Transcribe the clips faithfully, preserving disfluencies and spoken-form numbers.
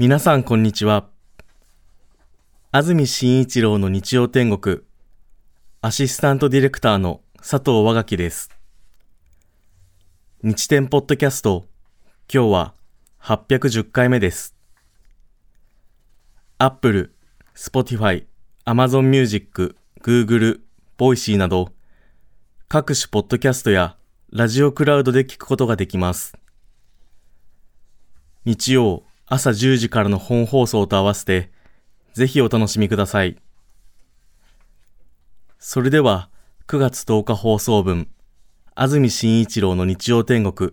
皆さんこんにちは。安住紳一郎の日曜天国、アシスタントディレクターの佐藤和垣です。日天ポッドキャスト、今日ははっぴゃくじゅっかいめです。 Apple、Spotify、Amazon Music、Google、voise など各種ポッドキャストやラジオクラウドで聞くことができます。日曜朝じゅうじからの本放送と合わせてぜひお楽しみください。それではくがつとおか放送分、安住紳一郎の日曜天国、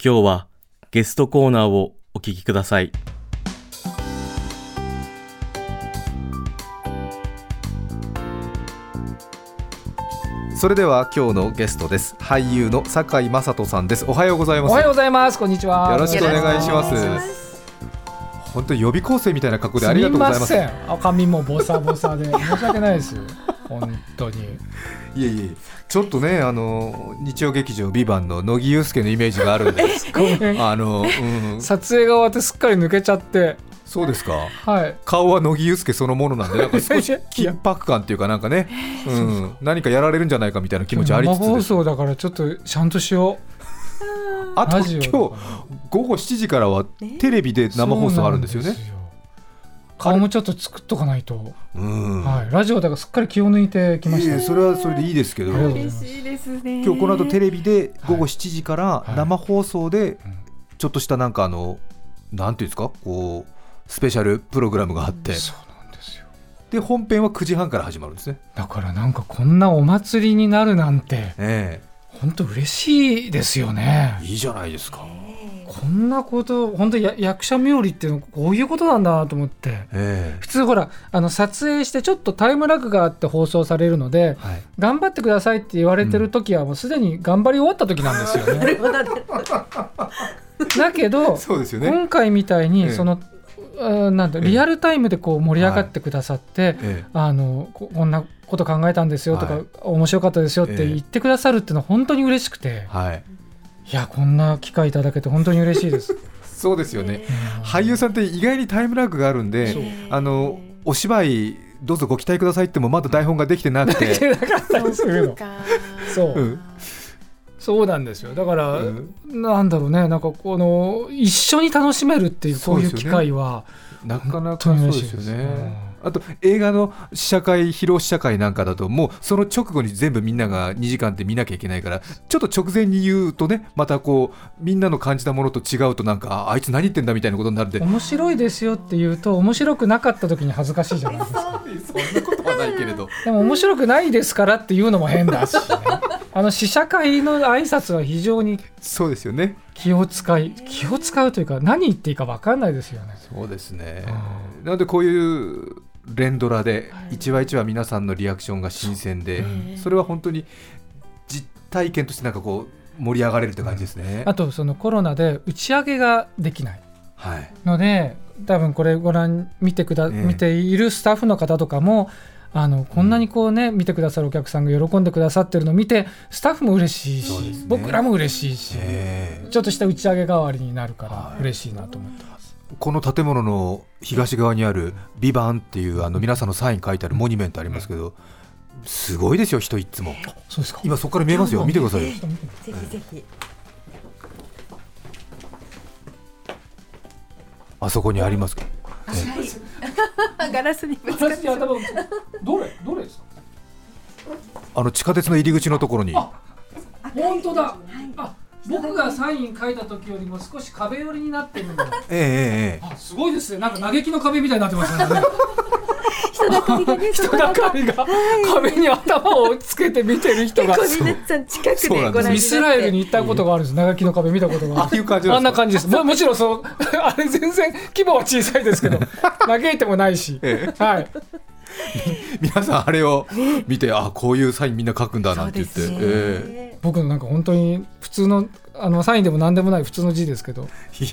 今日はゲストコーナーをお聞きください。それでは今日のゲストです。俳優の堺雅人さんです。おはようございます。おはようございます。こんにちは。よろしくお願いします。本当に予備校生みたいな格好でありがとうございます。すみません、髪もボサボサで申し訳ないです本当に。いえいえ、ちょっとね、あの日曜劇場ヴィヴァンの乃木憂助のイメージがあるんですあの、うん、撮影が終わってすっかり抜けちゃって。そうですか、はい、顔は乃木憂助そのものなんで、なんか少し緊迫感っていうか、なんかね、うん、何かやられるんじゃないかみたいな気持ちありつつです。生放送だからちょっとちゃんとしよう。あと今日ごごしちじからはテレビで生放送あるんですよね。顔もちょっと作っとかないと、うん、はい、ラジオだからすっかり気を抜いてきました、ね、いいえ、それはそれでいいですけど、嬉しいですね。今日この後テレビでごごしちじから生放送でちょっとしたなんかあのなんていうんですか、こうスペシャルプログラムがあって、うん、そうなんですよ。で本編はくじはんから始まるんですね。だからなんかこんなお祭りになるなんて、ええ、本当嬉しいですよね。いいじゃないですか。こんなこと本当に役者冥利っていうのこういうことなんだと思って、えー、普通ほらあの撮影してちょっとタイムラグがあって放送されるので、はい、頑張ってくださいって言われてる時はもうすでに頑張り終わった時なんですよねだけどそうですよ、ね、今回みたいにその、えー、なんだリアルタイムでこう盛り上がってくださって、はい、えー、あの こ, こんなこと考えたんですよとか、はい、面白かったですよって言ってくださるっていうのは本当に嬉しくて、えーはい、いやこんな機会いただけて本当に嬉しいですそうですよね、えー、俳優さんって意外にタイムラグがあるんで、えー、あのお芝居どうぞご期待くださいってもまだ台本ができてなくてできてなかったりするのそう、うん、そうなんですよ。だから、うん、なんだろうね、なんかこの一緒に楽しめるっていうこういう機会は、ね、なかなかそうですよね。あと映画の試写会、披露試写会なんかだともうその直後に全部みんながにじかんって見なきゃいけないから、ちょっと直前に言うとね、またこうみんなの感じたものと違うと、なんかあいつ何言ってんだみたいなことになるんで、面白いですよって言うと面白くなかった時に恥ずかしいじゃないですかそんなことはないけれどでも面白くないですからっていうのも変だし、ね、あの試写会の挨拶は非常にそうですよね、気を使い気を使うというか、何言っていいか分かんないですよね。そうですね、うん、なのでこういう連ドラで一話一話皆さんのリアクションが新鮮で、それは本当に実体験としてなんかこう盛り上がれるって感じですね、うん、あとそのコロナで打ち上げができないので、はい、多分これご覧見てくだ、えー、見ているスタッフの方とかもあのこんなにこう、ね、うん、見てくださるお客さんが喜んでくださってるのを見て、スタッフも嬉しいし、ね、僕らも嬉しいし、えー、ちょっとした打ち上げ代わりになるから嬉しいなと思ってます。この建物の東側にあるヴィヴァンっていうあの皆さんのサイン書いてあるモニュメントありますけど、すごいですよ、人いつも。そうですか。今そこから見えますよ、見てくださいよ。ぜひぜひ。あそこにありますか、はい、ガラスにぶつかって頭をどれどれですか。あの地下鉄の入り口のところに。あ、本当だ、はい、あ、僕がサイン書いた時よりも少し壁寄りになってるのがええええ、あ、すごいですね、なんか嘆きの壁みたいになってますよね人だかりがね、人だかりが壁に頭をつけて見てる人が結構皆さん近くでご覧になって、イスラエルに行ったことがあるんです、嘆きの壁見たことがあるあんな感じです。 も, もちろんそうあれ全然規模は小さいですけど嘆いてもないし、ええ、はい皆さんあれを見て、あ、こういうサインみんな書くんだなんて言って、ね、えー、僕のなんか本当に普通の、あのサインでも何でもない普通の字ですけど、はい、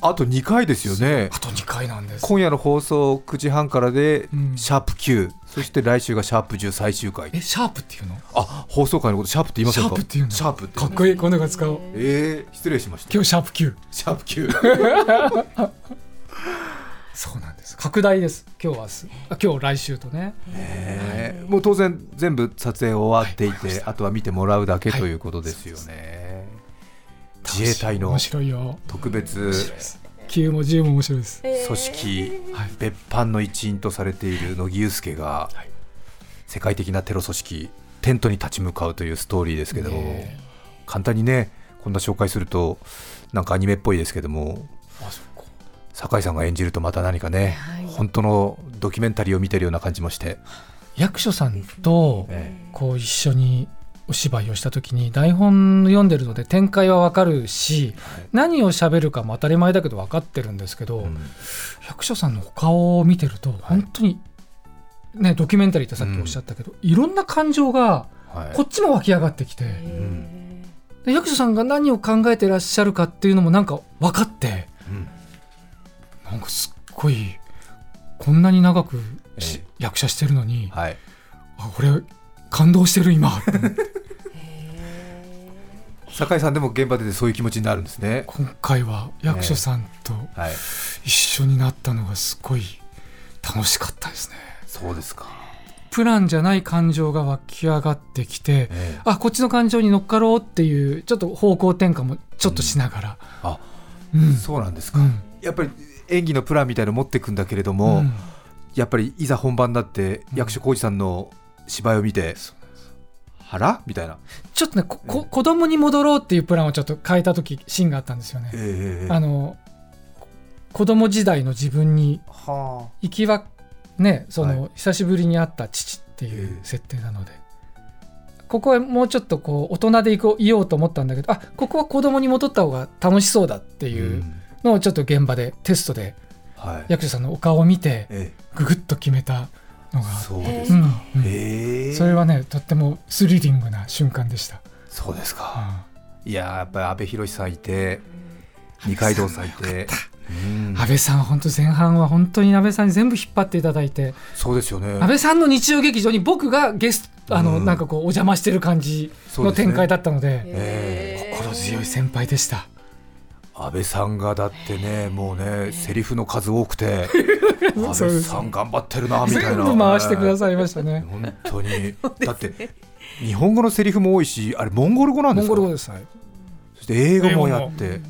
あとにかいですよね。あとにかいなんです。今夜の放送くじはんからで、うん、シャープきゅう、そして来週がシャープじゅう最終回。え、シャープっていうの？あ、放送回のことシャープって言いませんか？シャープっていうの？シャープってかっこいい、今度が使おう。えー、失礼しました。今日シャープきゅう、シャープきゅう。そうなんです。拡大です。今日は今日来週とね。ね、はい、もう当然全部撮影終わっていて、はい、あとは見てもらうだけということですよね。はい、自衛隊の特別きゅうもじゅうも面白いです。組織、はい、別班の一員とされている乃木憂助が世界的なテロ組織テントに立ち向かうというストーリーですけど、ね、簡単にねこんな紹介するとなんかアニメっぽいですけども。あ、そう、酒井さんが演じるとまた何かね、はい、本当のドキュメンタリーを見てるような感じもして、役所さんとこう一緒にお芝居をした時に台本読んでるので展開は分かるし、はい、何を喋るかも当たり前だけど分かってるんですけど、うん、役所さんのお顔を見てると本当に、ね、はい、ドキュメンタリーってさっきおっしゃったけど、うん、いろんな感情がこっちも湧き上がってきて、はい、うん、で役所さんが何を考えてらっしゃるかっていうのもなんか分かって、うん、なんかすっごいこんなに長く、えー、役者してるのに、はい、あ、これ感動してる今って思って酒井さんでも現場でそういう気持ちになるんですね。今回は役所さんと一緒になったのがすごい楽しかったですね。そうですか。プランじゃない感情が湧き上がってきて、えー、あ、こっちの感情に乗っかろうっていうちょっと方向転換もちょっとしながら、うん、あ、うん、そうなんですか、うん、やっぱり演技のプランみたいなの持っていくんだけれども、うん、やっぱりいざ本番になって役所広司さんの芝居を見て、うん、腹みたいなちょっとね、こ、えー、子供に戻ろうっていうプランをちょっと変えた時シーンがあったんですよね、えー、あの子供時代の自分に行きは、ね、その、はい、久しぶりに会った父っていう設定なので、えー、ここはもうちょっとこう大人でいこう、いようと思ったんだけど、あ、ここは子供に戻った方が楽しそうだっていう、うん、のちょっと現場でテストで役所さんのお顔を見てググッと決めたのが、そうですか、うん、へ、それはねとってもスリリングな瞬間でした。そうですか、うん、いややっぱり阿部寛さんいて、うん、二階堂さんいて、うん、阿部さんは本当前半は本当に阿部さんに全部引っ張っていただいて、そうですよね、阿部さんの日曜劇場に僕がゲスト、あの、うん、なんかこうお邪魔してる感じの展開だったの で, で、ね、心強い先輩でした。安倍さんがだってね、もうね、セリフの数多くて安倍さん頑張ってるなみたいな、ね、全部回してくださいましたね本当に、ね、だって日本語のセリフも多いし、あれモンゴル語なんですか？モンゴル語です、はい、そして英語もやって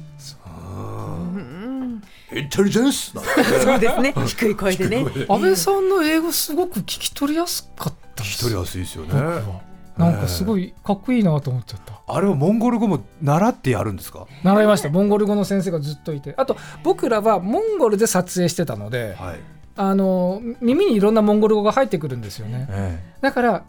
インテリジェンスそうですね、低い声でね、安倍さんの英語すごく聞き取りやすかったです。聞き取りやすいですよね。なんかすごいかっこいいなと思っちゃった、えー、あれはモンゴル語も習ってやるんですか？習いました。モンゴル語の先生がずっといて、あと僕らはモンゴルで撮影してたので、はい、あの耳にいろんなモンゴル語が入ってくるんですよね、えー、だから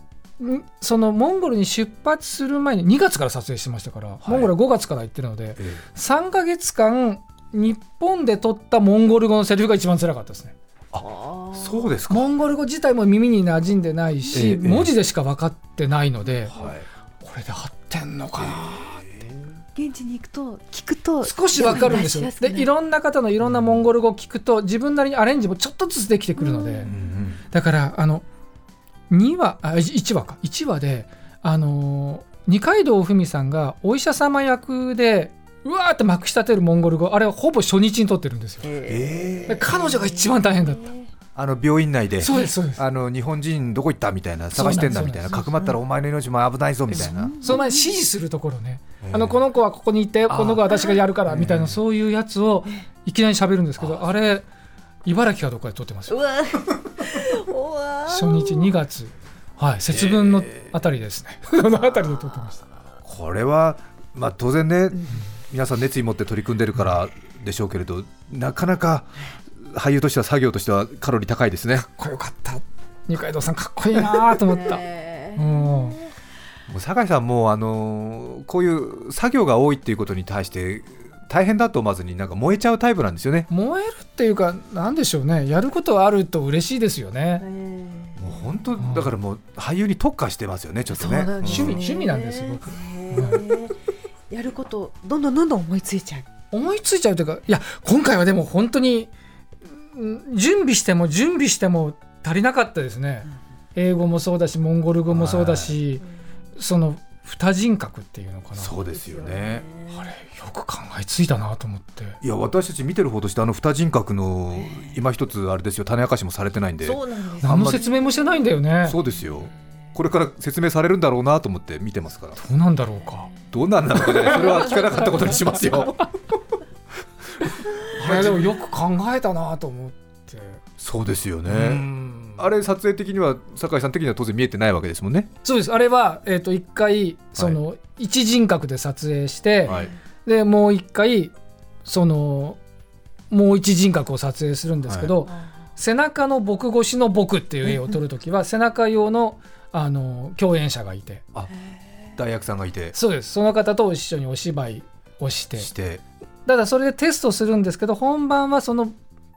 そのモンゴルに出発する前ににがつから撮影してましたから、はい、モンゴルはごがつから行ってるので、えー、さんかげつかん日本で撮ったモンゴル語のセリフが一番辛かったですね。あ、そうですか。モンゴル語自体も耳に馴染んでないし、ええ、文字でしか分かってないので、はい、これで合ってんのかなって、えー、現地に行くと聞くと少し分かるんですよ。でいろんな方のいろんなモンゴル語を聞くと、うん、自分なりにアレンジもちょっとずつできてくるので、うんうん、だからあのにわあいちわかいちわで、あの二階堂ふみさんがお医者様役でうわーってまくし立てるモンゴル語、あれはほぼ初日に撮ってるんですよ、えー、彼女が一番大変だった。あの病院内で、そうですそうです、あの日本人どこ行ったみたいな、探してんだみたいな、かくまったらお前の命も危ないぞみたいな、その前に指示するところね、えー、あのこの子はここに行ってこの子は私がやるからみたいな、そういうやつをいきなり喋るんですけど、 あ, あれ茨城かどっかで撮ってますよ。うわうわ初日にがつ、はい、節分のあたりですね、えー、そのあたりで撮ってました。これは、まあ、当然ね、うん、皆さん熱意持って取り組んでるからでしょうけれど、なかなか俳優としては作業としてはカロリー高いですね。かっこよかった、二階堂さんかっこいいなと思った、うん、もう酒井さんもあのこういう作業が多いっていうことに対して大変だと思わずになんか燃えちゃうタイプなんですよね。燃えるっていうかなんでしょうね、やることはあると嬉しいですよね。もう本当だからもう俳優に特化してますよね、ちょっとね、うん、趣味、趣味なんですよ僕。やることどんどんどんどん思いついちゃう。思いついちゃうというか、いや今回はでも本当に準備しても準備しても足りなかったですね、うん、英語もそうだしモンゴル語もそうだし、はい、その二人格っていうのかな。そうですよね。あれよく考えついたなと思って。いや私たち見てる方としてあの二人格の今一つあれですよ、種明かしもされてないんで。そうなんです。何の説明もしてないんだよね。そうですよ。これから説明されるんだろうなと思って見てますから。どうなんだろうか。どうなんだろうかね。それは聞かなかったことにしますよ。あれでもよく考えたなと思って。そうですよね。うん、あれ撮影的には酒井さん的には当然見えてないわけですもんね。そうです。あれは、えー、といっかいその、はい、一人格で撮影して、はい、でもういっかいそのもう一人格を撮影するんですけど、はい、背中の僕越しの僕っていう絵を撮るときは背中用 の, あの共演者がいて、あ、大役さんがいて。そうです。その方と一緒にお芝居をしてしてただそれでテストするんですけど、本番はその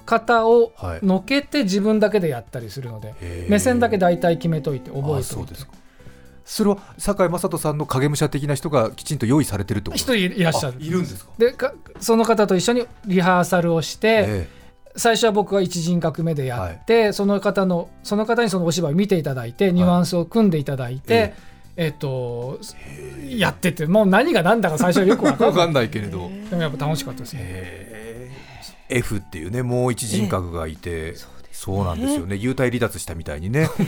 型をのけて自分だけでやったりするので、はい、目線だけ大体決めといて覚えておいて。あ、そうですか。それは堺井雅人さんの影武者的な人がきちんと用意されてるってことですか。一人いらっしゃる。いるんですか。でかその方と一緒にリハーサルをして、最初は僕が一人格目でやって、はい、その方のその方にそのお芝居見ていただいて、ニュアンスを組んでいただいて、はい、えーと、やってて、もう何が何だか最初はよく分かんない。分かんないけれど、でもやっぱ楽しかったですね。F っていうね、もう一人格がいて、えー そ, うね、そうなんですよね。幽体離脱したみたいにね、え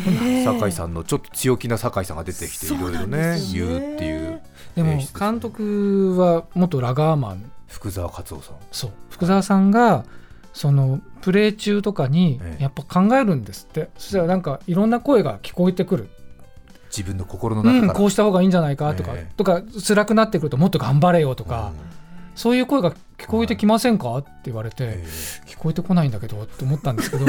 ー、酒井さんのちょっと強気な酒井さんが出てきていろいろね言うっていう。でも監督は元ラガーマン、福沢克夫さん。そう福沢さんがそのプレイ中とかにやっぱ考えるんですって、えー、そしたらなんかいろんな声が聞こえてくる。自分の心の中から、うん、こうした方がいいんじゃないかとか、えー、とか辛くなってくるともっと頑張れよとか、うん、そういう声が聞こえてきませんかって言われて、えー、聞こえてこないんだけどって思ったんですけど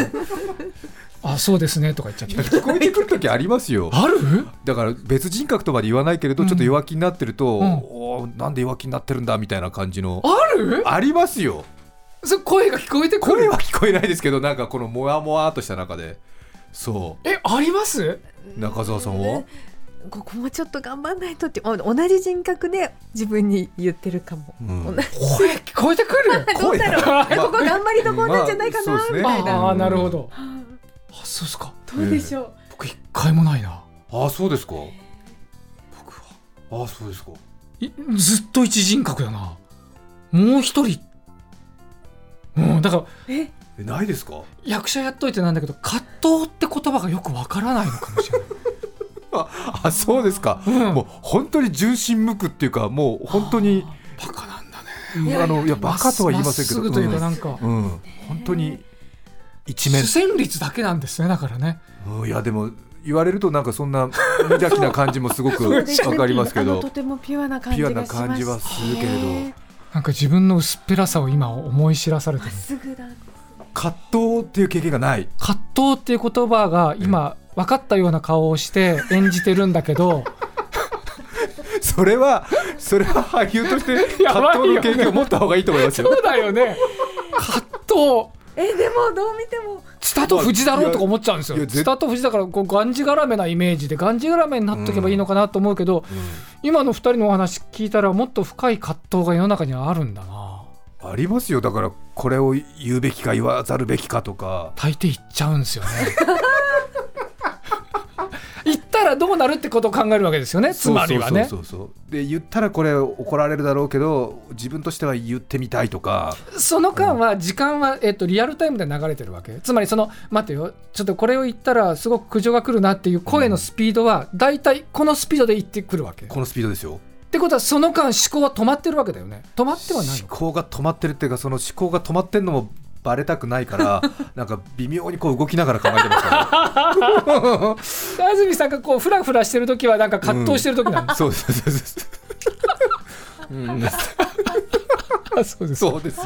あ、そうですねとか言っちゃって。聞こえてくるときありますよ。ある？だから別人格とまで言わないけれど、うん、ちょっと弱気になってると、うん、おなんで弱気になってるんだみたいな感じの。ある？ありますよ。それ声が聞こえてくる？声は聞こえないですけど、なんかこのモワモワとした中で。そう。え、あります？中澤さんは？ここもちょっと頑張んないとって同じ人格で自分に言ってるかも、うん、声聞こえてくるどうだろう、まあ、ここ頑張りどころなんじゃないかな、まあね、みたいな。あ、なるほど。あ、そうですか。どうでしょう、えー、僕一回もないな。あ、そうですか。僕はあ、そうですか。ずっと一人格だな。もう一人、うん、だからえないですか。役者やっといてなんだけど、葛藤って言葉がよくわからないのかもしれないあ、そうですか、うん、もう本当に純真無垢っていうか、もう本当にバカなんだね。あの、いやバカとは言いませんけど、まっすぐというかなんか、うんうん、本当に一面主旋律だけなんですね。だからね、うん、いやでも言われるとなんかそんな無邪気な感じもすごくわかりますけどとてもピュアな感じがします。ピュアな感じはするけれど、なんか自分の薄っぺらさを今思い知らされてる。まっすぐだ。葛藤っていう経験がない。葛藤っていう言葉が今、うん、分かったような顔をして演じてるんだけどそれはそれは俳優として葛藤の経験を持った方がいいと思いますよ。そうだよね。葛藤え、でもどう見てもツタとフジだろうとか思っちゃうんですよ。ツタとフジだからこうがんじがらめなイメージでがんじがらめになっとけばいいのかなと思うけど、うんうん、今のふたりのお話聞いたらもっと深い葛藤が世の中にはあるんだな。ありますよ。だからこれを言うべきか言わざるべきかとか大抵言っちゃうんですよね言ったらどうなるってことを考えるわけですよね。つまりはね、そうそうそうそう。で言ったらこれ怒られるだろうけど自分としては言ってみたいとか。その間は時間は、えっと、リアルタイムで流れてるわけ。つまりその待てよちょっとこれを言ったらすごく苦情が来るなっていう声のスピードはだいたいこのスピードで言ってくるわけ、うん、このスピードですよ。ってことはその間思考は止まってるわけだよね。止まってはないのか。思考が止まってるっていうか、その思考が止まってるのもバレたくないからなんか微妙にこう動きながら考えてますから安住さんがこうフラフラしてるときはなんか葛藤してるときなんです、うん、そうですそうですそうですよ。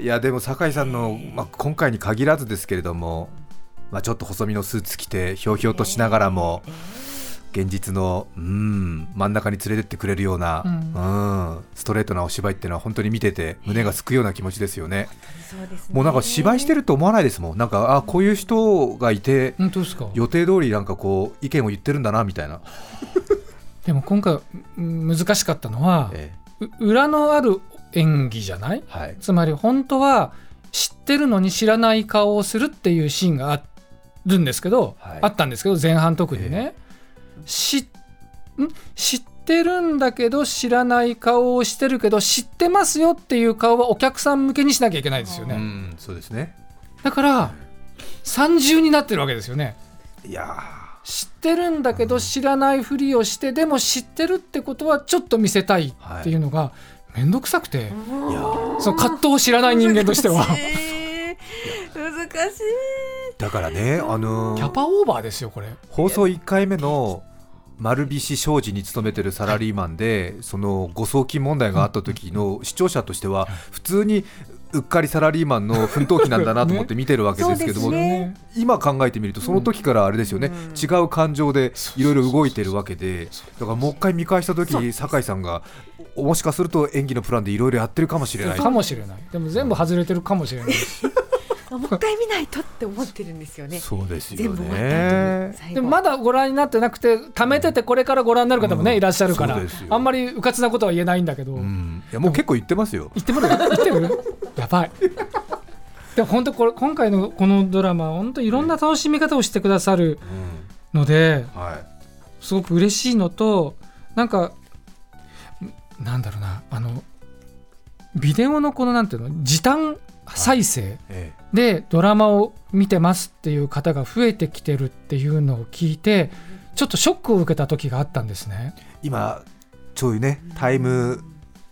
いやでも酒井さんの、まあ、今回に限らずですけれども、まあ、ちょっと細身のスーツ着てひょうひょうとしながらも現実のうん真ん中に連れてってくれるような、うんうん、ストレートなお芝居っていうのは本当に見てて胸がすくような気持ちですよね。そうですね。もうなんか芝居してると思わないですもん。なんかあこういう人がいて本当ですか。予定通りなんかこう意見を言ってるんだなみたいなでも今回難しかったのは、ええ、裏のある演技じゃない、はい、つまり本当は知ってるのに知らない顔をするっていうシーンがあるんですけど、はい、あったんですけど前半特にね、知っ知ってるんだけど知らない顔をしてるけど知ってますよっていう顔はお客さん向けにしなきゃいけないですよね。うん、そうですね。だから三重になってるわけですよね。いや知ってるんだけど知らないふりをして、うん、でも知ってるってことはちょっと見せたいっていうのがめんどくさくて、はい、いやその葛藤を知らない人間としては難しい、 難しいだからね、あのー、キャパオーバーですよこれ。放送いっかいめの丸菱商事に勤めてるサラリーマンで、その誤送金問題があった時の視聴者としては普通にうっかりサラリーマンの奮闘期なんだなと思って見てるわけですけども、ね、今考えてみるとその時からあれですよね、うん、違う感情でいろいろ動いてるわけで、だからもう一回見返した時に酒井さんがもしかすると演技のプランでいろいろやってるかもしれないかもしれない、でも全部外れてるかもしれないもう一回見ないとって思ってるんですよね。そうですよね。全部終わった後でもまだご覧になってなくて溜めててこれからご覧になる方もね、うん、いらっしゃるからあんまりうかつなことは言えないんだけど、うん、いやもう結構言ってますよ。言ってもらう言ってもらうやばいでも本当これ今回のこのドラマ本当いろんな楽しみ方をしてくださるので、うんうんはい、すごく嬉しいのとなんかなんだろうなあのビデオのこのなんていうの時短再生でドラマを見てますっていう方が増えてきてるっていうのを聞いてちょっとショックを受けた時があったんですね。今そういうねタイム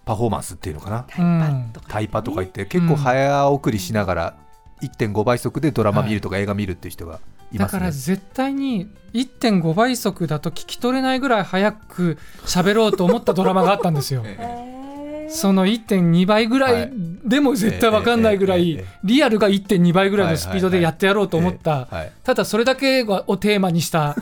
パフォーマンスっていうのかな、うん、タイパとか言って結構早送りしながら いってんご 倍速でドラマ見るとか映画見るっていう人がいますね。だから絶対に いってんご 倍速だと聞き取れないぐらい早く喋ろうと思ったドラマがあったんですよ、ええその いってんに 倍ぐらいでも絶対分かんないぐらいリアルが いってんに 倍ぐらいのスピードでやってやろうと思った、ただそれだけをテーマにした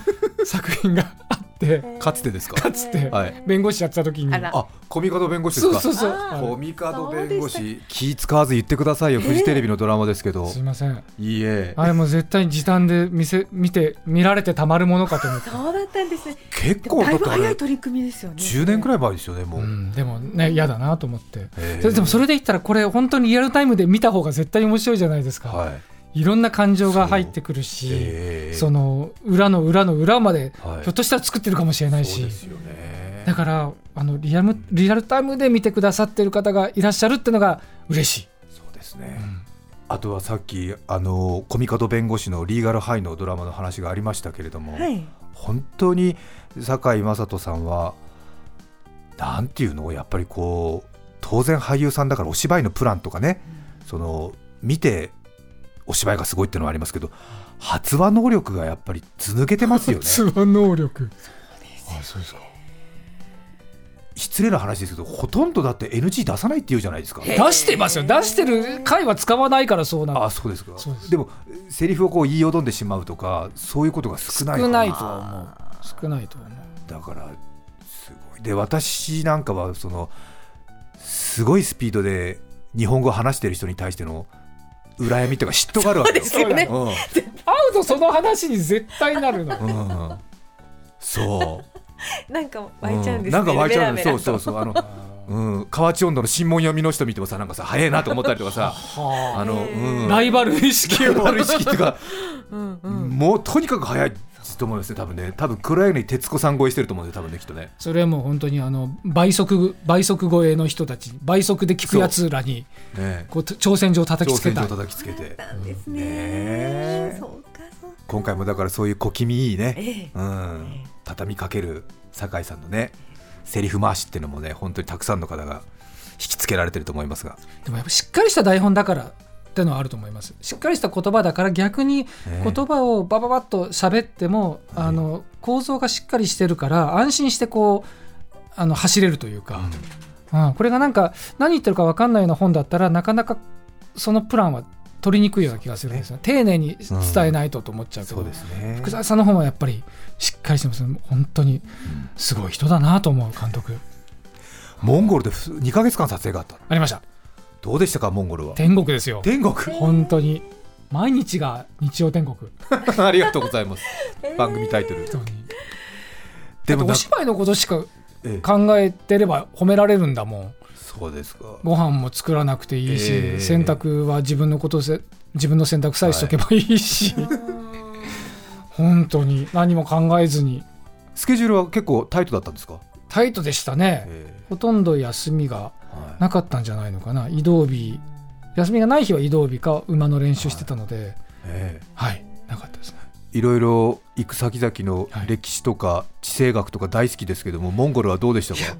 作品があって、かつてですか、かつて弁護士やってた時に、あコミカド弁護士ですか、そうそうそうコミカド弁護士気使わず言ってくださいよフジテレビのドラマですけど、すいませんいいえあれも絶対に時短で 見せ、見て見られてたまるものかと思って。そうだったんですね。結構だいぶ早い取り組みですよね。じゅうねんくらい前ですよねもう、うん、でもね嫌だなと思って。でもそれで言ったらこれ本当にリアルタイムで見た方が絶対面白いじゃないですか、はい、いろんな感情が入ってくるし そ, その裏の裏の裏まで、はい、ひょっとしたら作ってるかもしれないし、そうですよね、だからあの リ, アルリアルタイムで見てくださってる方がいらっしゃるってのが嬉しい。そうですね、うんあとはさっきあのコミカド弁護士のリーガルハイのドラマの話がありましたけれども、はい、本当に堺雅人さんはなんていうのをやっぱりこう当然俳優さんだからお芝居のプランとかね、うん、その見てお芝居がすごいっていうのはありますけど発話能力がやっぱりつ抜けてますよね。発話能力あそうですか。失礼な話ですけどほとんどだって エヌジー 出さないって言うじゃないですか。出してますよ。出してる回は使わないからそうなの。あそうですか。そうです。でもセリフをこう言いよどんでしまうとかそういうことが少ないかな。少ないとは思う。少ないとは思う。だからすごいで私なんかはそのすごいスピードで日本語を話してる人に対しての羨みとか嫉妬があるわけですよね、うん、会うとその話に絶対なるの、うん、そうなんか湧いちゃうんですね、うん、なんか湧いちゃうんです。そうそうそうあのうん、河内音頭の新聞読みの人見てもさなんかさ早いなと思ったりとかさあの、うん、ライバル意識ライバル意識とかうん、うん、もうとにかく早いと思いますね多分ね。多分黒柳徹子さん超えしてると思うんで多分ねきっとね。それはもう本当にあの倍速倍速超えの人たち倍速で聞くやつらにう、ね、こう挑戦状叩きつけた挑戦状叩きつけてそうですね、ね、そうかそうか。今回もだからそういう小気味いいね、ええ、うん畳みかける酒井さんのねセリフ回しっていうのもね本当にたくさんの方が引きつけられてると思いますが、でもやっぱしっかりした台本だからってのはあると思います。しっかりした言葉だから逆に言葉をバババッと喋っても、えー、あの構造がしっかりしてるから安心してこうあの走れるというか、うんうん、これがなんか何言ってるか分かんないような本だったらなかなかそのプランは取りにくいような気がするんですよ、ね、丁寧に伝えないとと思っちゃうけど、うんそうですね、福沢さんの方はやっぱりしっかりしてます、ね、本当にすごい人だなと思う監督。モンゴルでにかげつかん撮影があったありました。どうでしたかモンゴルは。天国ですよ。天国本当に毎日が日曜天国ありがとうございます番組タイトルでもお芝居のことしか考えてれば褒められるんだもん。そうですか。ご飯も作らなくていいし、えー、洗濯は自分のことせ自分の洗濯さえしとけばいいし、はい、本当に何も考えずに。スケジュールは結構タイトだったんですか？タイトでしたね、えー、ほとんど休みがなかったんじゃないのかな、はい、移動日、休みがない日は移動日か馬の練習してたので、はい、えーはい、なかったですね。いろいろ行く先々の歴史とか地政学とか大好きですけども、はい、モンゴルはどうでしたか？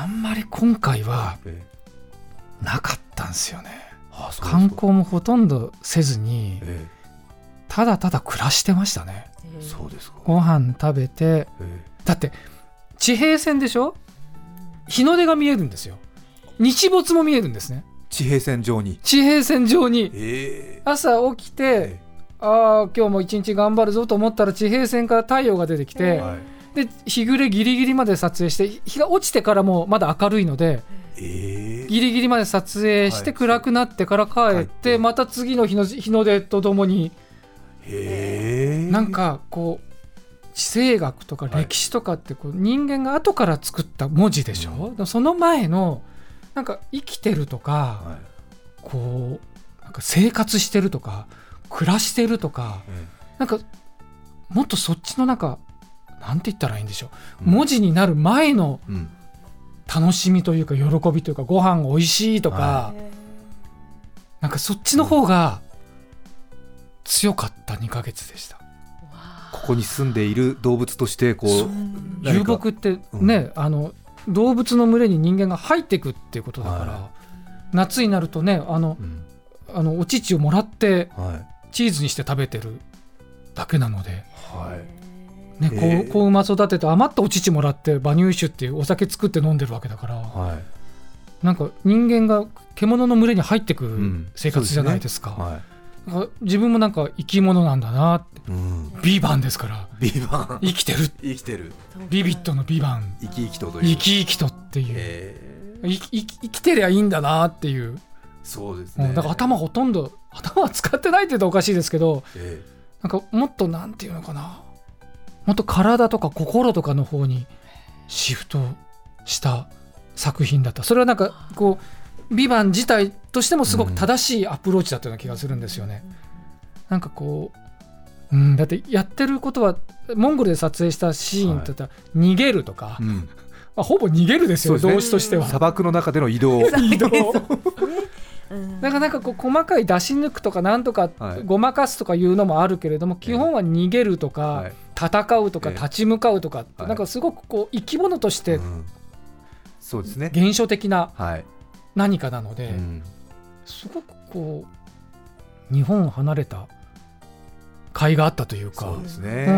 あんまり今回はなかったんですよね。ああ、そうですか。観光もほとんどせずに、ええ、ただただ暮らしてましたね、ええ、そうですか。ご飯食べて、ええ、だって地平線でしょ、日の出が見えるんですよ。日没も見えるんですね、地平線上に。地平線上に、ええ、朝起きて、ええ、ああ今日も一日頑張るぞと思ったら地平線から太陽が出てきて、で日暮れギリギリまで撮影して、日が落ちてからもまだ明るいので、えー、ギリギリまで撮影して暗くなってから帰って、また次の日の日の出とともに、えー、なんかこう地政学とか歴史とかってこう人間が後から作った文字でしょ、うん、その前のなんか生きてるとか、はい、こうなんか生活してるとか暮らしてるとか、うん、なんかもっとそっちのなんかなんて言ったらいいんでしょう、うん、文字になる前の楽しみというか喜びというか、ご飯おいしいとか、はい、なんかそっちの方が強かったにかげつでした、うん、ここに住んでいる動物としてこう遊牧ってね、うん、あの動物の群れに人間が入っていくっていうことだから、はい、夏になるとね、あの、うん、あのお乳をもらって、はい、チーズにして食べてるだけなので、はいね、えー、子馬育てて余ったお乳もらって馬乳酒っていうお酒作って飲んでるわけだから、はい、なんか人間が獣の群れに入ってく生活じゃないですか、うん、そうですね、はい、自分もなんか生き物なんだなって、うん、ビバンですから、ビバン生きてる、生きてる、ビビットのビバン、生き生きとという、生き生きとっていう、えー、いい生きてりゃいいんだなっていう。そうですね、うん、だから頭ほとんど頭は使ってないって言うとおかしいですけど、ええ、なんかもっとなんていうのかな、もっと体とか心とかの方にシフトした作品だった。それはなんかこうヴィヴァン自体としてもすごく正しいアプローチだったような気がするんですよね、うん、なんかこう、うん、だってやってることはモンゴルで撮影したシーンだったら逃げるとか、はい、うん、まあ、ほぼ逃げるですよ、そうですね、動詞としては砂漠の中での移動移動なかなかこう細かい出し抜くとかなんとかごまかすとかいうのもあるけれども、基本は逃げるとか戦うとか立ち向かうとか、なんかすごくこう生き物として現象的な何かなので、すごくこう日本を離れた甲斐があったというか。そうですね、う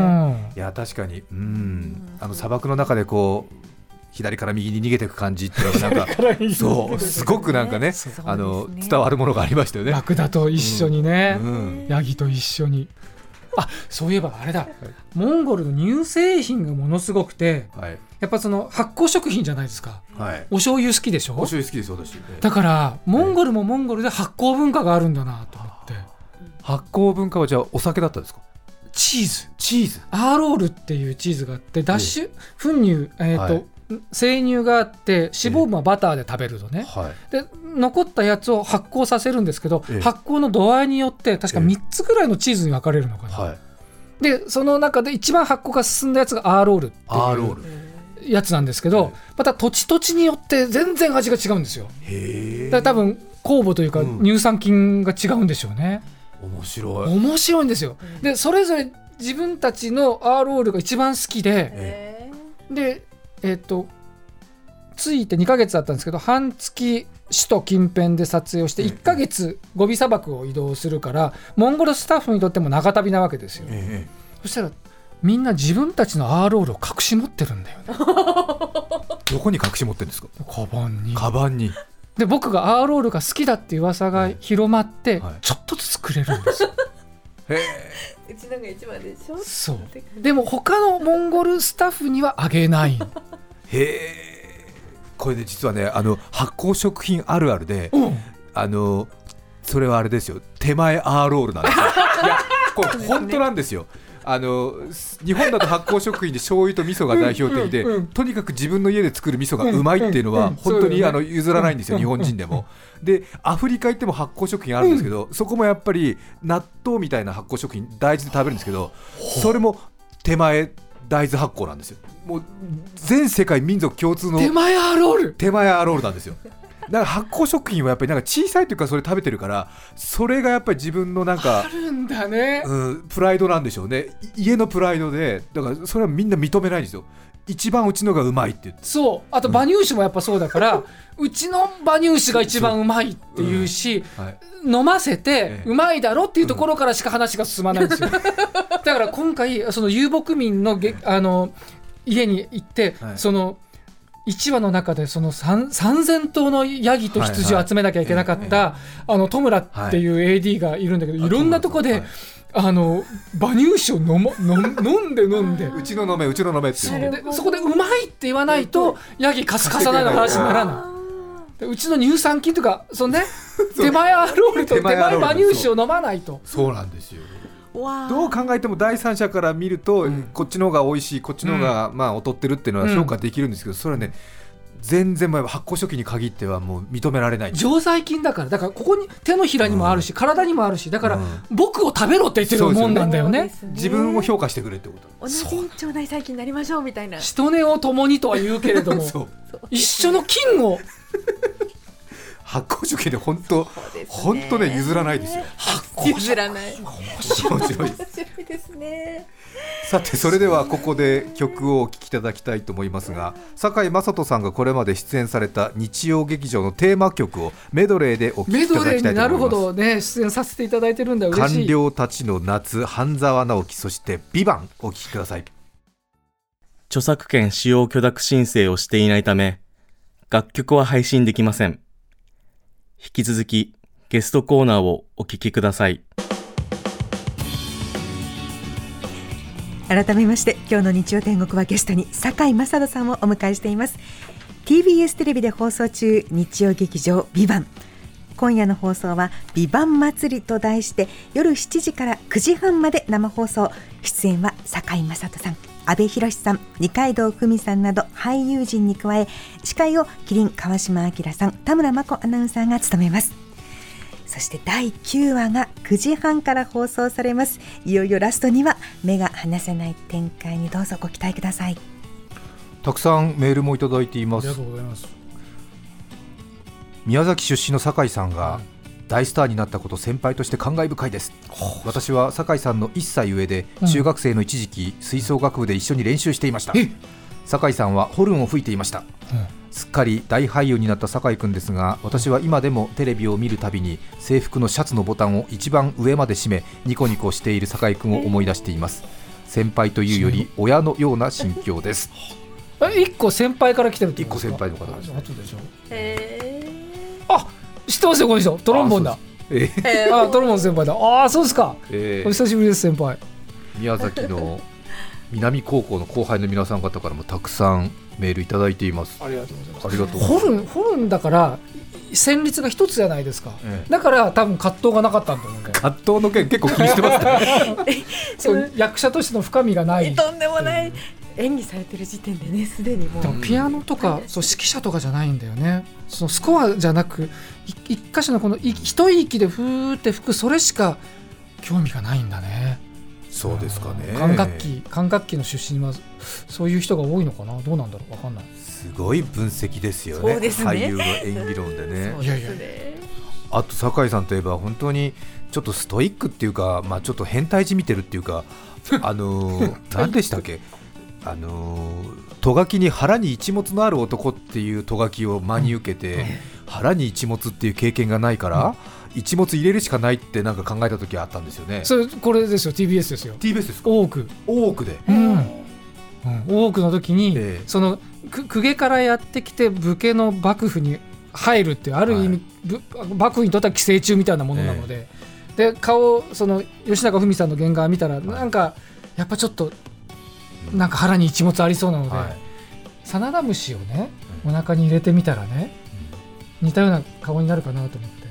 ん、いや確かに、うん、あの砂漠の中でこう左から右に逃げていく感じっていうのがなんかそうすごくなんかね、あの伝わるものがありましたよね。ラクダと一緒にね、うんうん、ヤギと一緒に。あ、そういえばあれだ、はい、モンゴルの乳製品がものすごくて、はい、やっぱその発酵食品じゃないですか、はい、お醤油好きでしょ。お醤油好きです私。だからモンゴルもモンゴルで発酵文化があるんだなと思って、はい、発酵文化はじゃあお酒だったんですか？チーズ、チーズアーロールっていうチーズがあって、ダッシュ、粉乳、えーと、はい、生乳があって脂肪分はバターで食べるとね、えーはい、で残ったやつを発酵させるんですけど、えー、発酵の度合いによって確かみっつぐらいのチーズに分かれるのかな、はい、でその中で一番発酵が進んだやつがアーロールっていうやつなんですけど、また土地土地によって全然味が違うんですよ。へー、だから多分酵母というか乳酸菌が違うんでしょうね、うん、面白い、面白いんですよ。でそれぞれ自分たちのアーロールが一番好きで、えー、でえー、とついてにかげつだったんですけど、半月首都近辺で撮影をして、いっかげつゴビ砂漠を移動するからモンゴルスタッフにとっても長旅なわけですよ、ええ、そしたらみんな自分たちのアーロールを隠し持ってるんだよねどこに隠し持ってるんですか？カバンに、カバンに。で僕がアーロールが好きだっていう噂が広まって、はい、ちょっとずつくれるんですよへうちのが一番でしょ。そう。でも他のモンゴルスタッフにはあげないへこれで実はね、あの発酵食品あるあるで、うん、あのそれはあれですよ、手前アーロールなんですよいやこれ本当なんですよあの日本だと発酵食品で醤油と味噌が代表的で、うんうんうん、とにかく自分の家で作る味噌がうまいっていうのは本当に、うんうんね、あの譲らないんですよ、日本人でも。でアフリカ行っても発酵食品あるんですけど、うん、そこもやっぱり納豆みたいな発酵食品大豆で食べるんですけど、それも手前大豆発酵なんですよ。もう全世界民族共通の手前アロール手前アロールなんですよ。なんか発酵食品はやっぱりなんか小さい時からそれ食べてるから、それがやっぱり自分のなんかあるんだね、うん、プライドなんでしょうね、家のプライドで。だからそれはみんな認めないんですよ、一番うちのがうまいって言って。そう、あと馬乳酒もやっぱそうだから、うん、うちの馬乳酒が一番うまいっていうし、うんはい、飲ませてうまいだろっていうところからしか話が進まないんですよ、うん、だから今回その遊牧民の、あの家に行って、はい、そのいちわの中でそのさんぜんとうのヤギと羊を集めなきゃいけなかったあのトムラっていう エーディー がいるんだけど、いろんなとこであの馬乳酒を飲ま、飲んで飲んでうちの飲めうちの飲めっていうので、そこでうまいって言わないとヤギカスカサなの話にならない。うちの乳酸菌とかそのね手前アロールと手前馬乳酒を飲まないと。そうなんですよ。どう考えても第三者から見ると、うん、こっちの方が美味しい、こっちの方が、うんまあ、劣ってるっていうのは評価できるんですけど、うん、それはね全然発酵食品に限ってはもう認められない。常在菌だから、だからここに手のひらにもあるし、うん、体にもあるし、だから、うん、僕を食べろって言ってるもんなんだよ ね, ね自分を評価してくれってこと。同じ腸内細菌になりましょうみたいな、人根を共にとは言うけれども一緒の菌を発酵食品で本当、本当ね譲らないですよ。発酵譲らない。面白い。面白いですね。さてそれではここで曲をお聴きいただきたいと思いますが、堺雅人さんがこれまで出演された日曜劇場のテーマ曲をメドレーでお聴きいただきたいと思います。メドレーになるほどね出演させていただいてるんだ、嬉しい。官僚たちの夏、半沢直樹、そしてヴィヴァンお聴きください。著作権使用許諾申請をしていないため楽曲は配信できません。引き続きゲストコーナーをお聞きください。改めまして今日の日曜天国はゲストに堺雅人さんをお迎えしています。 ティービーエス テレビで放送中日曜劇場ヴィヴァン、今夜の放送はヴィヴァン祭りと題して夜しちじからくじはんまで生放送。出演は堺雅人さん、阿部寛さん、二階堂ふみさんなど俳優陣に加え、司会を麒麟川島明さん、田村真子アナウンサーが務めます。そしてだいきゅうわがくじはんから放送されます。いよいよラストには目が離せない展開にどうぞご期待ください。たくさんメールもいただいています。ありがとうございます。宮崎出身の堺さんが、うん大スターになったこと先輩として感慨深いです。私は堺さんのいっさい上で中学生の一時期、うん、吹奏楽部で一緒に練習していました。堺さんはホルンを吹いていました、うん、すっかり大俳優になった堺くんですが、私は今でもテレビを見るたびに制服のシャツのボタンを一番上まで締めニコニコしている堺くんを思い出しています。先輩というより親のような心境です。いっこ先輩から来てるってことですか。いっこ先輩の方です、ね、あとでしょ、えー、あ知ってますよこの人、トロンボンだ。ああ、えー、あトロンボン先輩だ。ああそうですか、えー、お久しぶりです先輩。宮崎の南高校の後輩の皆さん方からもたくさんメールいただいています。ありがとうございます。ホルン、ホルンだから旋律が一つじゃないですか、ええ、だから多分葛藤がなかったんだよね。葛藤の件結構気にしてますねそう役者としての深みがない、とんでもない、演技されてる時点でねすでにもうでもピアノとか、うん、そう指揮者とかじゃないんだよね。そのスコアじゃなく一箇所のこの一息でふーって吹く、それしか興味がないんだね。そうですかね。管楽器、管楽器の出身はそういう人が多いのかな、どうなんだろう分かんない。すごい分析ですよ ね, そうですね、俳優の演技論でねそうですね。いやいやあと堺さんといえば本当にちょっとストイックっていうか、まあ、ちょっと変態地見てるっていうかあの何でしたっけあのトガキに腹に一物のある男っていうトガキを真に受けて、うん、腹に一物っていう経験がないから、うん、一物入れるしかないってなんか考えた時あったんですよね。それこれですよ ティービーエス ですよ。 ティービーエス ですか。大奥、大奥で、うんうん、大奥の時に、えー、その公家からやってきて武家の幕府に入るってある意味、はい、幕府にとっては寄生虫みたいなものなので、えー、で顔その吉永文さんの原画見たら、はい、なんかやっぱちょっとなんか腹に一物ありそうなので、はい、サナダムシをねお腹に入れてみたらね、うん、似たような顔になるかなと思って、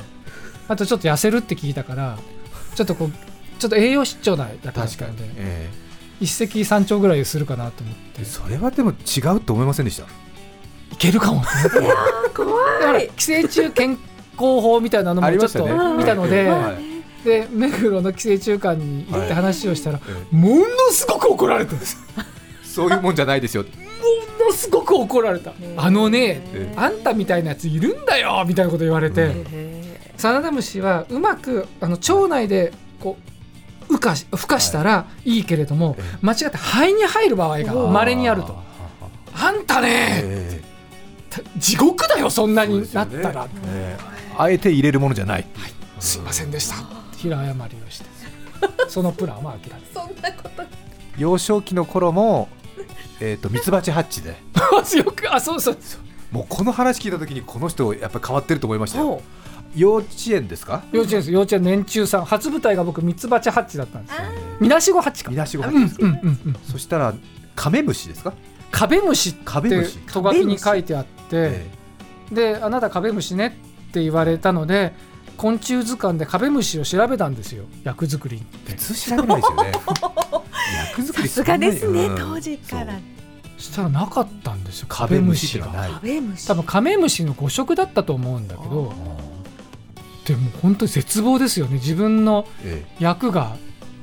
あとちょっと痩せるって聞いたからちょっとこうちょっと栄養失調なやったんで、えー、一石三鳥ぐらいするかなと思って。それはでも違うと思いませんでした？いけるかもね。いや怖い。寄生虫健康法みたいなのもちょっと見たので、で目黒の寄生虫館に行って話をしたら、はい、ものすごく怒られたんです。そういうもんじゃないですよ。ものすごく怒られた。あのね、あんたみたいなやついるんだよみたいなこと言われて、サナダムシはうまくあの腸内でこううかし孵化したらいいけれども、はい、間違って肺に入る場合が稀にあると。あんたね地獄だよそんなになったら、ねえー、あえて入れるものじゃない、はい、すいませんでした平謝りをしてそのプランは諦める。そんなこと幼少期の頃もえーと、ミツバチハッチでよくあそうそうそう、もうこの話聞いたときにこの人やっぱり変わってると思いましたよ。幼稚園ですか？幼稚園です。幼稚園年中さん初舞台が僕ミツバチハッチだったんですよ。みなしごハッチか。みなしごハッチですか、うんうんうんうん、そしたらカメムシですか？カベムシってとがきに書いてあって、ええ、であなたカベムシねって言われたので昆虫図鑑でカベムシを調べたんですよ。役作り普通調べないですよね。役作りさすがですね、うん、当時から。そしたらなかったんですよカベムシが。カベムシ多分カメムシの誤植だったと思うんだけど、でも本当に絶望ですよね。自分の役が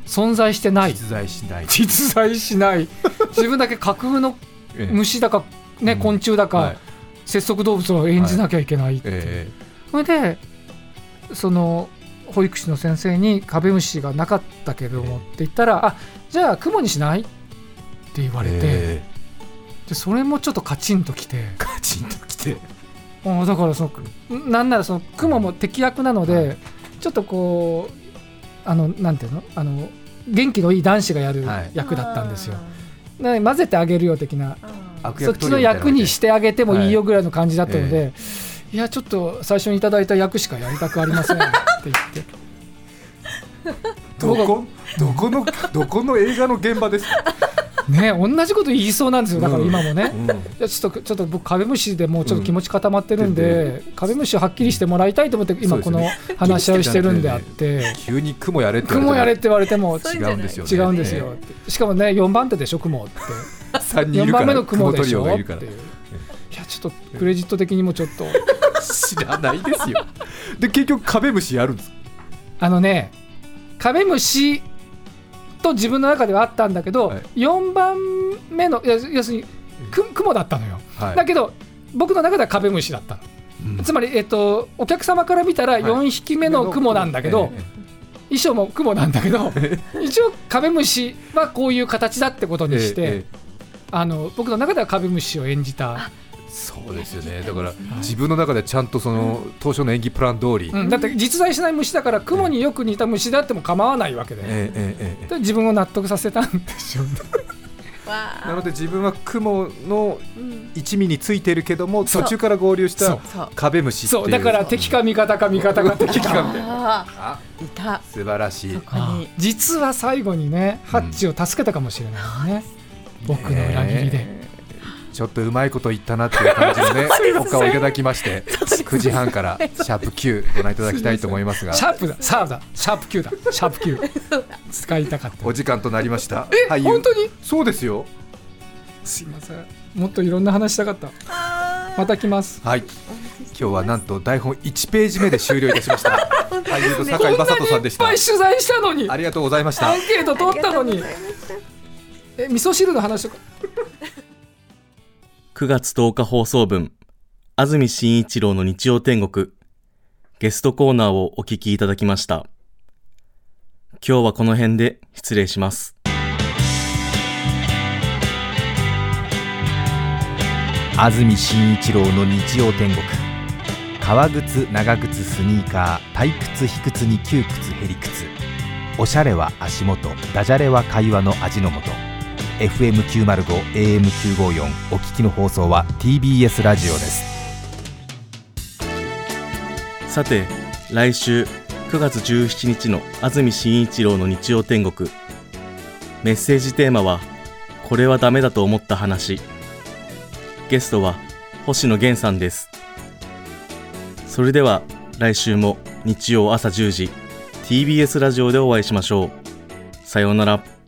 存在してない、ええ、実在しない実在しない自分だけ架空の虫だか、ね、昆虫だか、うんはい、節足動物を演じなきゃいけないって、はいえー、それでその保育士の先生にカベムシがなかったけどもって言ったら、えー、あじゃあクモにしないって言われて、えー、でそれもちょっとカチンときてカチンときてあだからそのなんならそのクモも適役なので、はい、ちょっとこうあのなんていうのあの元気のいい男子がやる役だったんですよ、はい混ぜてあげるよ的な、そっちの役にしてあげてもいいよぐらいの感じだったので、はいえー、いやちょっと最初にいただいた役しかやりたくありませんって言ってどこどこのどこの映画の現場ですかね。同じこと言いそうなんですよ。だから今もね、うんうん、いやちょっとちょっと僕カベムシでもうちょっと気持ち固まってるんで、うん、カベムシをはっきりしてもらいたいと思って今この話し合いをしてるんであって、ね、急に雲やれって言われても雲やれって言われても違うんですよね。違うんですよ、えー、しかもねよんばんてでしょ雲ってさんにんいるからよんばんめの雲でしょっていう。いやちょっとクレジット的にもちょっと知らないですよ。で結局カベムシやるんです。あのねカベムシと自分の中ではあったんだけど、はい、よんばんめの要するに雲だったのよ、はい、だけど僕の中ではカベムシだったの、うん、つまり、えっと、お客様から見たらよんひきめの雲なんだけど、はい、衣装も雲なんだけど一応カベムシはこういう形だってことにしてあの僕の中ではカベムシを演じた。そうですよね。だから自分の中でちゃんとその当初の演技プラン通り、うん、だって実在しない虫だから雲によく似た虫であっても構わないわけで、ええええ、で自分を納得させたんでしょうね。なので自分は雲の一味についてるけども、うん、途中から合流したカベムシっていう。そうだから敵か味方か味方か敵かみたいな。あいた素晴らしい。実は最後にねハッチを助けたかもしれないね、うん、僕の裏切りで、えーちょっとうまいこと言ったなっていう感じのねお顔をいただきまして、くじはんからシャープきゅうご覧いただきたいと思いますがシャープだサーだシャープきゅうだシャープきゅう使いたかった。お時間となりました。え、はい、本当にそうですよ。すいませんもっといろんな話したかった。また来ます。はい今日はなんと台本いちページ目で終了いたしました俳優の堺雅人さんでした。こんなにいっぱい取材したのにありがとうございました。アンケート取ったのにえ味噌汁の話とかくがつとおか放送分、安住紳一郎の日曜天国、ゲストコーナーをお聞きいただきました。今日はこの辺で失礼します。安住紳一郎の日曜天国、革靴、長靴、スニーカー、退屈、卑屈に窮屈、へりくつ、おしゃれは足元、ダジャレは会話の味の素。エフエムきゅうまるご、エーエムきゅうごよん お聞きの放送は ティービーエス ラジオです。さて来週くがつじゅうしちにちの安住紳一郎の日曜天国、メッセージテーマはこれはダメだと思った話。ゲストは星野源さんです。それでは来週も日曜朝じゅうじ ティービーエス ラジオでお会いしましょう。さようなら。